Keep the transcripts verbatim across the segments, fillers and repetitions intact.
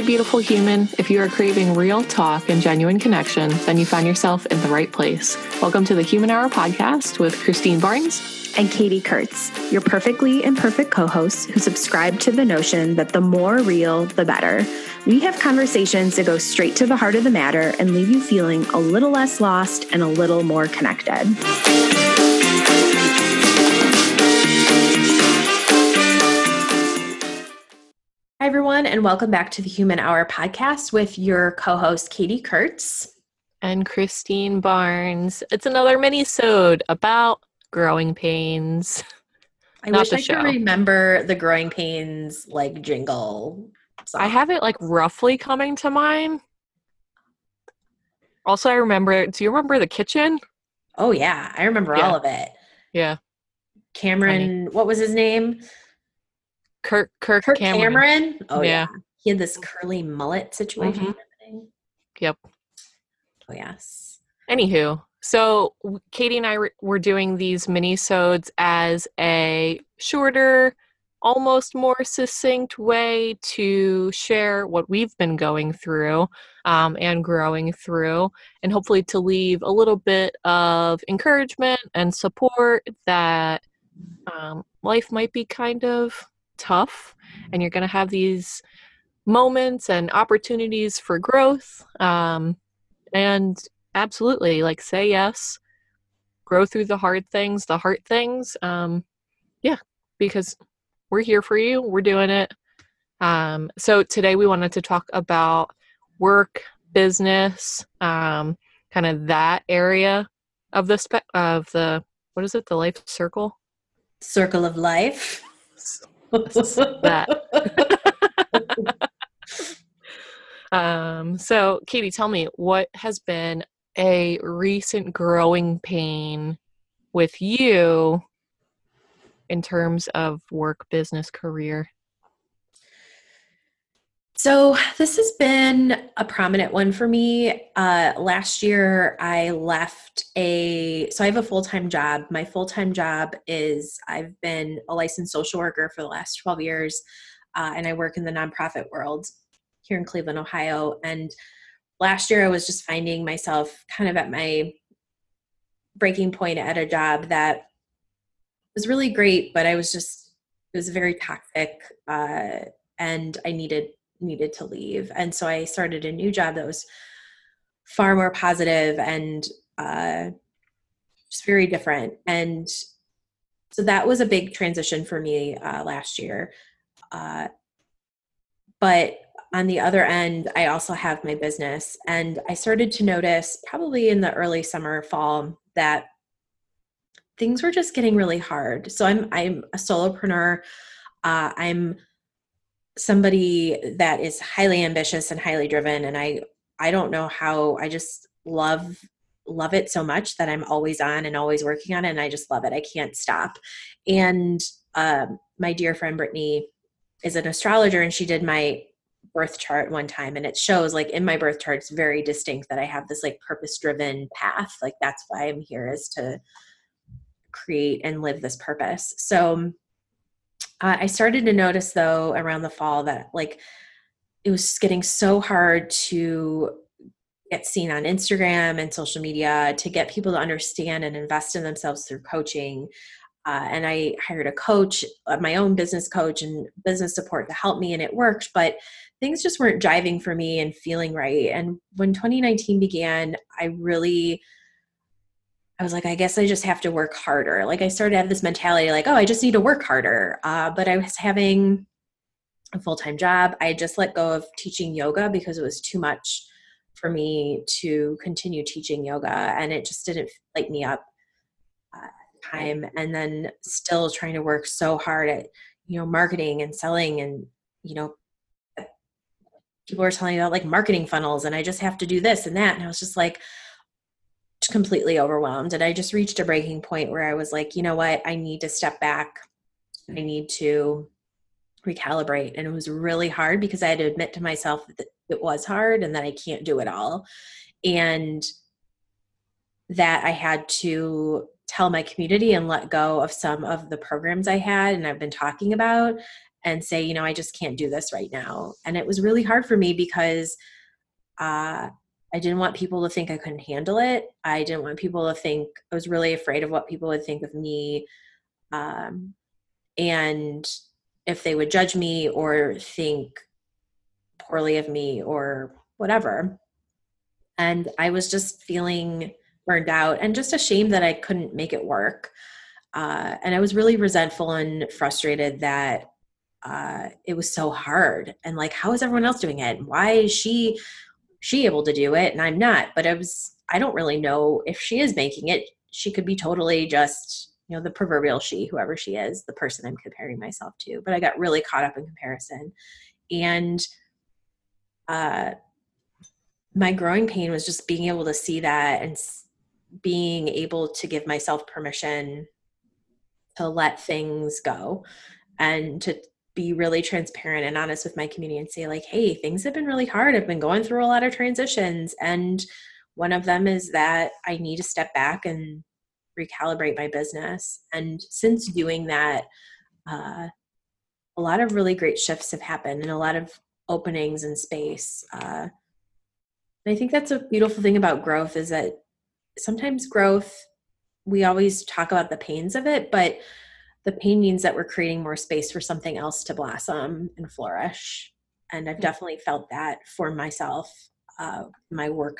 Hey, beautiful human. If you are craving real talk and genuine connection, then you found yourself in the right place. Welcome to the Human Hour Podcast with Christine Barnes and Katie Kurtz, your perfectly imperfect co-hosts who subscribe to the notion that the more real, the better. We have conversations that go straight to the heart of the matter and leave you feeling a little less lost and a little more connected. Hi, everyone, and welcome back to the Human Hour Podcast with your co-host, Katie Kurtz. And Christine Barnes. It's another mini-sode about growing pains. I Not wish I show. could remember the growing pains, like, jingle song. I have it, like, roughly coming to mind. Also, I remember, do you remember The Kitchen? Oh, yeah. I remember yeah. all of it. Yeah. Cameron, Funny. what was his name? Kirk, Kirk, Kirk Cameron. Cameron. Oh yeah. yeah, he had this curly mullet situation. Mm-hmm. Yep. Oh yes. Anywho, so Katie and I re- were doing these mini-sodes as a shorter, almost more succinct way to share what we've been going through um, and growing through, and hopefully to leave a little bit of encouragement and support that um, life might be kind of tough, and you're going to have these moments and opportunities for growth. Um, and absolutely, like, say yes, grow through the hard things, the hard things. Um, yeah, because we're here for you. We're doing it. Um, so today we wanted to talk about work, business, um, kind of that area of the, spe- of the, what is it? The life circle? Circle of life. that. um, so Katie, tell me, what has been a recent growing pain with you in terms of work, business, career? So this has been a prominent one for me. Uh, last year I left a, so I have a full-time job. My full-time job is I've been a licensed social worker for the last twelve years. Uh, and I work in the nonprofit world here in Cleveland, Ohio. And last year I was just finding myself kind of at my breaking point at a job that was really great, but I was just, it was very toxic. Uh, and I needed needed to leave. And so I started a new job that was far more positive and uh, just very different. And so that was a big transition for me uh, last year. Uh, but on the other end, I also have my business. And I started to notice probably in the early summer, fall, that things were just getting really hard. So I'm, I'm a solopreneur. Uh, I'm somebody that is highly ambitious and highly driven. And I, I don't know how, I just love, love it so much that I'm always on and always working on it. And I just love it. I can't stop. And, um, my dear friend, Brittany, is an astrologer, and she did my birth chart one time. And it shows, like, in my birth chart, it's very distinct that I have this, like, purpose driven path. Like, that's why I'm here, is to create and live this purpose. So Uh, I started to notice, though, around the fall that, like, it was getting so hard to get seen on Instagram and social media, to get people to understand and invest in themselves through coaching. Uh, and I hired a coach, uh, my own business coach and business support to help me, and it worked. But things just weren't jiving for me and feeling right. And when twenty nineteen began, I really... I was like, I guess I just have to work harder. Like, I started to have this mentality, like, oh, I just need to work harder. Uh, but I was having a full-time job. I just let go of teaching yoga because it was too much for me to continue teaching yoga. And it just didn't light me up uh, time. And then still trying to work so hard at, you know, marketing and selling, and, you know, people were telling me about, like, marketing funnels, and I just have to do this and that. And I was just like, completely overwhelmed. And I just reached a breaking point where I was like, you know what, I need to step back. I need to recalibrate. And it was really hard because I had to admit to myself that it was hard and that I can't do it all. And that I had to tell my community and let go of some of the programs I had and I've been talking about and say, you know, I just can't do this right now. And it was really hard for me because uh, I didn't want people to think I couldn't handle it. I didn't want people to think, I was really afraid of what people would think of me. Um, and if they would judge me or think poorly of me or whatever. And I was just feeling burned out and just ashamed that I couldn't make it work. Uh, and I was really resentful and frustrated that uh, it was so hard. And like, how is everyone else doing it? Why is she, she able to do it and I'm not? But I was, I don't really know if she is making it. She could be totally just, you know, the proverbial she, whoever she is, the person I'm comparing myself to. But I got really caught up in comparison. And uh, my growing pain was just being able to see that and being able to give myself permission to let things go and to be really transparent and honest with my community and say like, hey, things have been really hard. I've been going through a lot of transitions. And one of them is that I need to step back and recalibrate my business. And since doing that, uh, a lot of really great shifts have happened and a lot of openings in space. Uh, and I think that's a beautiful thing about growth is that sometimes growth, we always talk about the pains of it, but the pain means that we're creating more space for something else to blossom and flourish. And I've definitely felt that for myself, uh, my work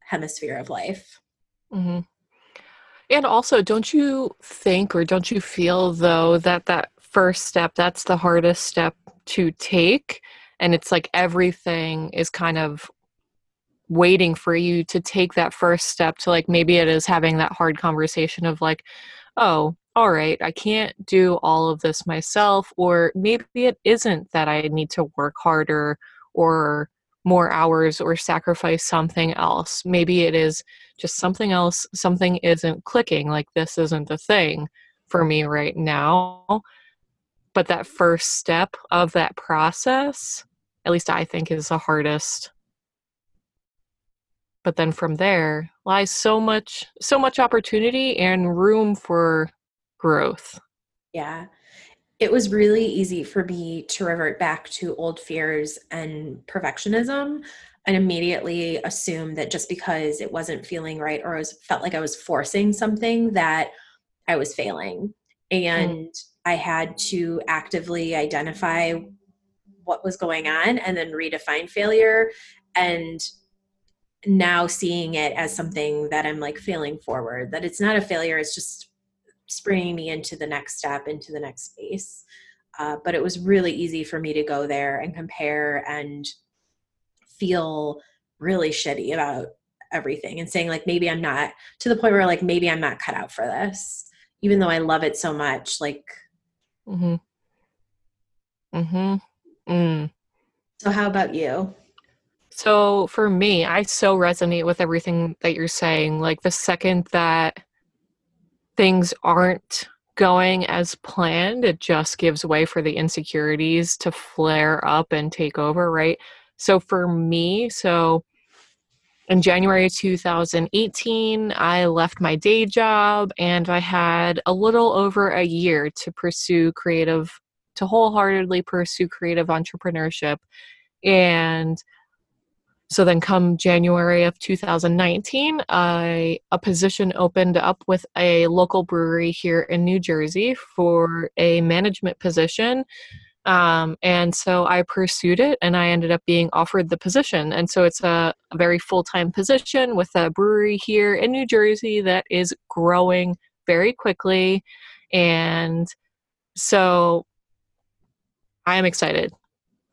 hemisphere of life. Mm-hmm. And also, don't you think or don't you feel, though, that that first step, that's the hardest step to take? And it's like everything is kind of waiting for you to take that first step to like, maybe it is having that hard conversation of like, oh, all right, I can't do all of this myself, or maybe it isn't that I need to work harder or more hours or sacrifice something else. Maybe it is just something else, something isn't clicking, like this isn't the thing for me right now. But that first step of that process, at least I think, is the hardest. But then from there lies so much, so much opportunity and room for growth. Yeah. It was really easy for me to revert back to old fears and perfectionism and immediately assume that just because it wasn't feeling right or I was, felt like I was forcing something that I was failing. And mm. I had to actively identify what was going on and then redefine failure and now seeing it as something that I'm like failing forward, that it's not a failure. It's just springing me into the next step, into the next space. Uh, but it was really easy for me to go there and compare and feel really shitty about everything and saying like, maybe I'm not, to the point where like, maybe I'm not cut out for this, even though I love it so much. Like, mm-hmm. Mm-hmm. Mm. So how about you? So for me, I so resonate with everything that you're saying. Like the second that things aren't going as planned, it just gives way for the insecurities to flare up and take over, right? So for me, so in January two thousand eighteen, I left my day job and I had a little over a year to pursue creative, to wholeheartedly pursue creative entrepreneurship. And so then come January of two thousand nineteen, I, a position opened up with a local brewery here in New Jersey for a management position. Um, and so I pursued it and I ended up being offered the position. And so it's a, a very full-time position with a brewery here in New Jersey that is growing very quickly. And so I'm excited.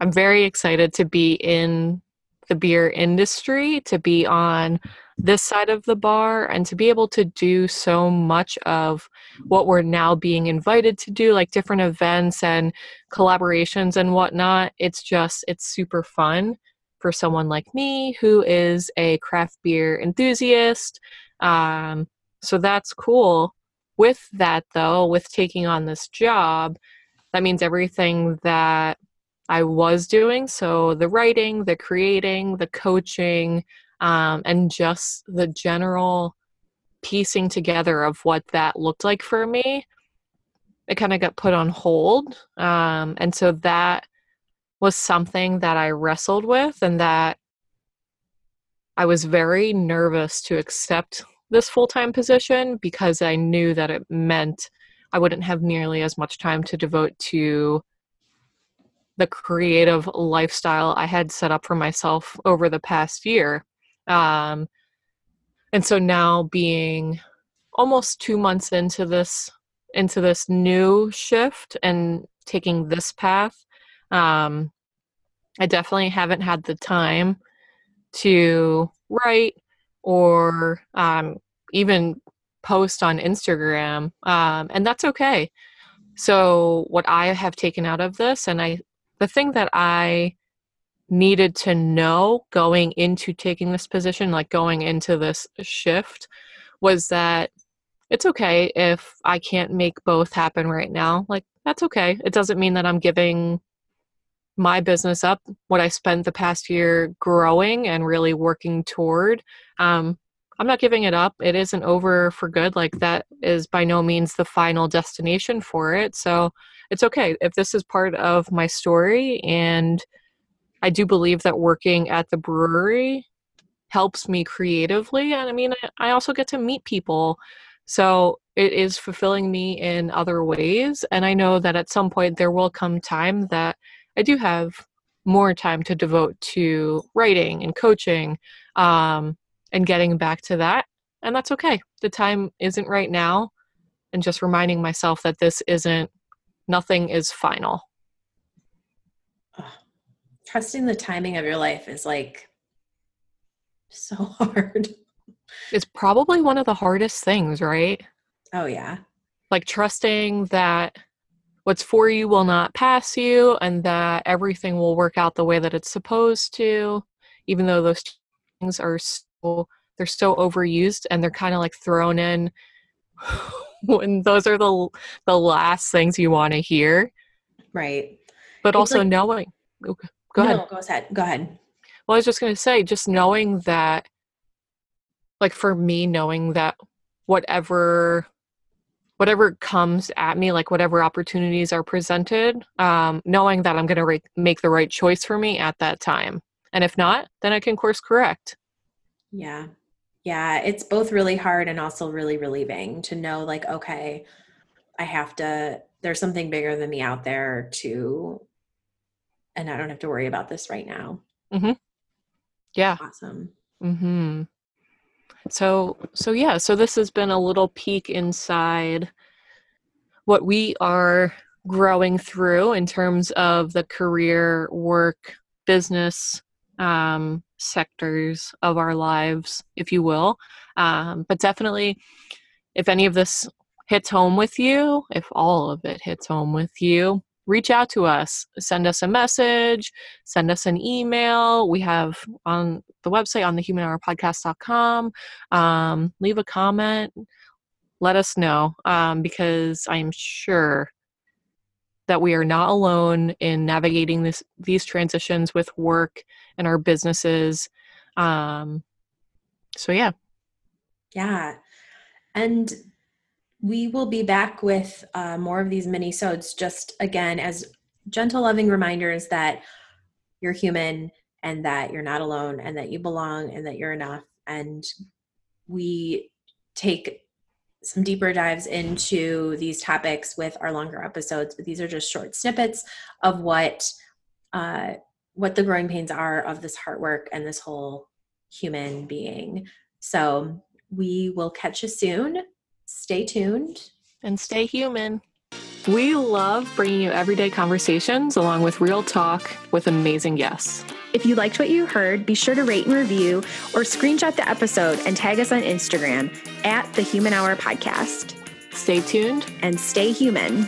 I'm very excited to be in the beer industry, to be on this side of the bar and to be able to do so much of what we're now being invited to do, like different events and collaborations and whatnot. It's just, it's super fun for someone like me who is a craft beer enthusiast. Um, so that's cool. With that though, with taking on this job, that means everything that I was doing, so the writing, the creating, the coaching, um, and just the general piecing together of what that looked like for me it kind of got put on hold. Um, and so that was something that I wrestled with, and that I was very nervous to accept this full-time position because I knew that it meant I wouldn't have nearly as much time to devote to the creative lifestyle I had set up for myself over the past year. Um, and so now, being almost two months into this, into this new shift and taking this path, um, I definitely haven't had the time to write or, um, even post on Instagram. Um, and that's okay. So what I have taken out of this, and I, the thing that I needed to know going into taking this position, like going into this shift, was that it's okay if I can't make both happen right now. Like, that's okay. It doesn't mean that I'm giving my business up, what I spent the past year growing and really working toward. Um, I'm not giving it up. It isn't over for good. Like, that is by no means the final destination for it. So it's okay if this is part of my story. And I do believe that working at the brewery helps me creatively. And I mean, I also get to meet people. So it is fulfilling me in other ways. And I know that at some point there will come time that I do have more time to devote to writing and coaching, um, and getting back to that. And that's okay. The time isn't right now. And just reminding myself that this isn't, nothing is final. Trusting the timing of your life is like so hard. It's probably one of the hardest things, right? Oh, yeah. Like trusting that what's for you will not pass you, and that everything will work out the way that it's supposed to, even though those things are so, they're so overused, and they're kind of like thrown in when those are the the last things you want to hear. Right. But it's also like, knowing. Okay, go no, ahead. Go ahead. Go ahead. Well, I was just going to say, just knowing that, like for me, knowing that whatever whatever comes at me, like whatever opportunities are presented, um, knowing that I'm going to re- make the right choice for me at that time. And if not, then I can course correct. Yeah. Yeah. It's both really hard and also really relieving to know, like, okay, I have to, there's something bigger than me out there to, and I don't have to worry about this right now. Mm-hmm. Yeah. Awesome. Mm-hmm. So, so yeah, so this has been a little peek inside what we are growing through in terms of the career, work, business, um, sectors of our lives, if you will. Um, but definitely, if any of this hits home with you, if all of it hits home with you, reach out to us, send us a message, send us an email. We have on the website on the human hour podcast dot com. Um, leave a comment, let us know, um, because I'm sure that we are not alone in navigating this, these transitions with work and our businesses. Um, so yeah. Yeah. And we will be back with uh, more of these mini-sodes, just again, as gentle, loving reminders that you're human and that you're not alone and that you belong and that you're enough. And we take some deeper dives into these topics with our longer episodes, but these are just short snippets of what uh, what the growing pains are of this heart work and this whole human being. So we will catch you soon. Stay tuned and stay human. We love bringing you everyday conversations along with real talk with amazing guests. If you liked what you heard, be sure to rate and review or screenshot the episode and tag us on Instagram at The Human Hour Podcast. Stay tuned and stay human.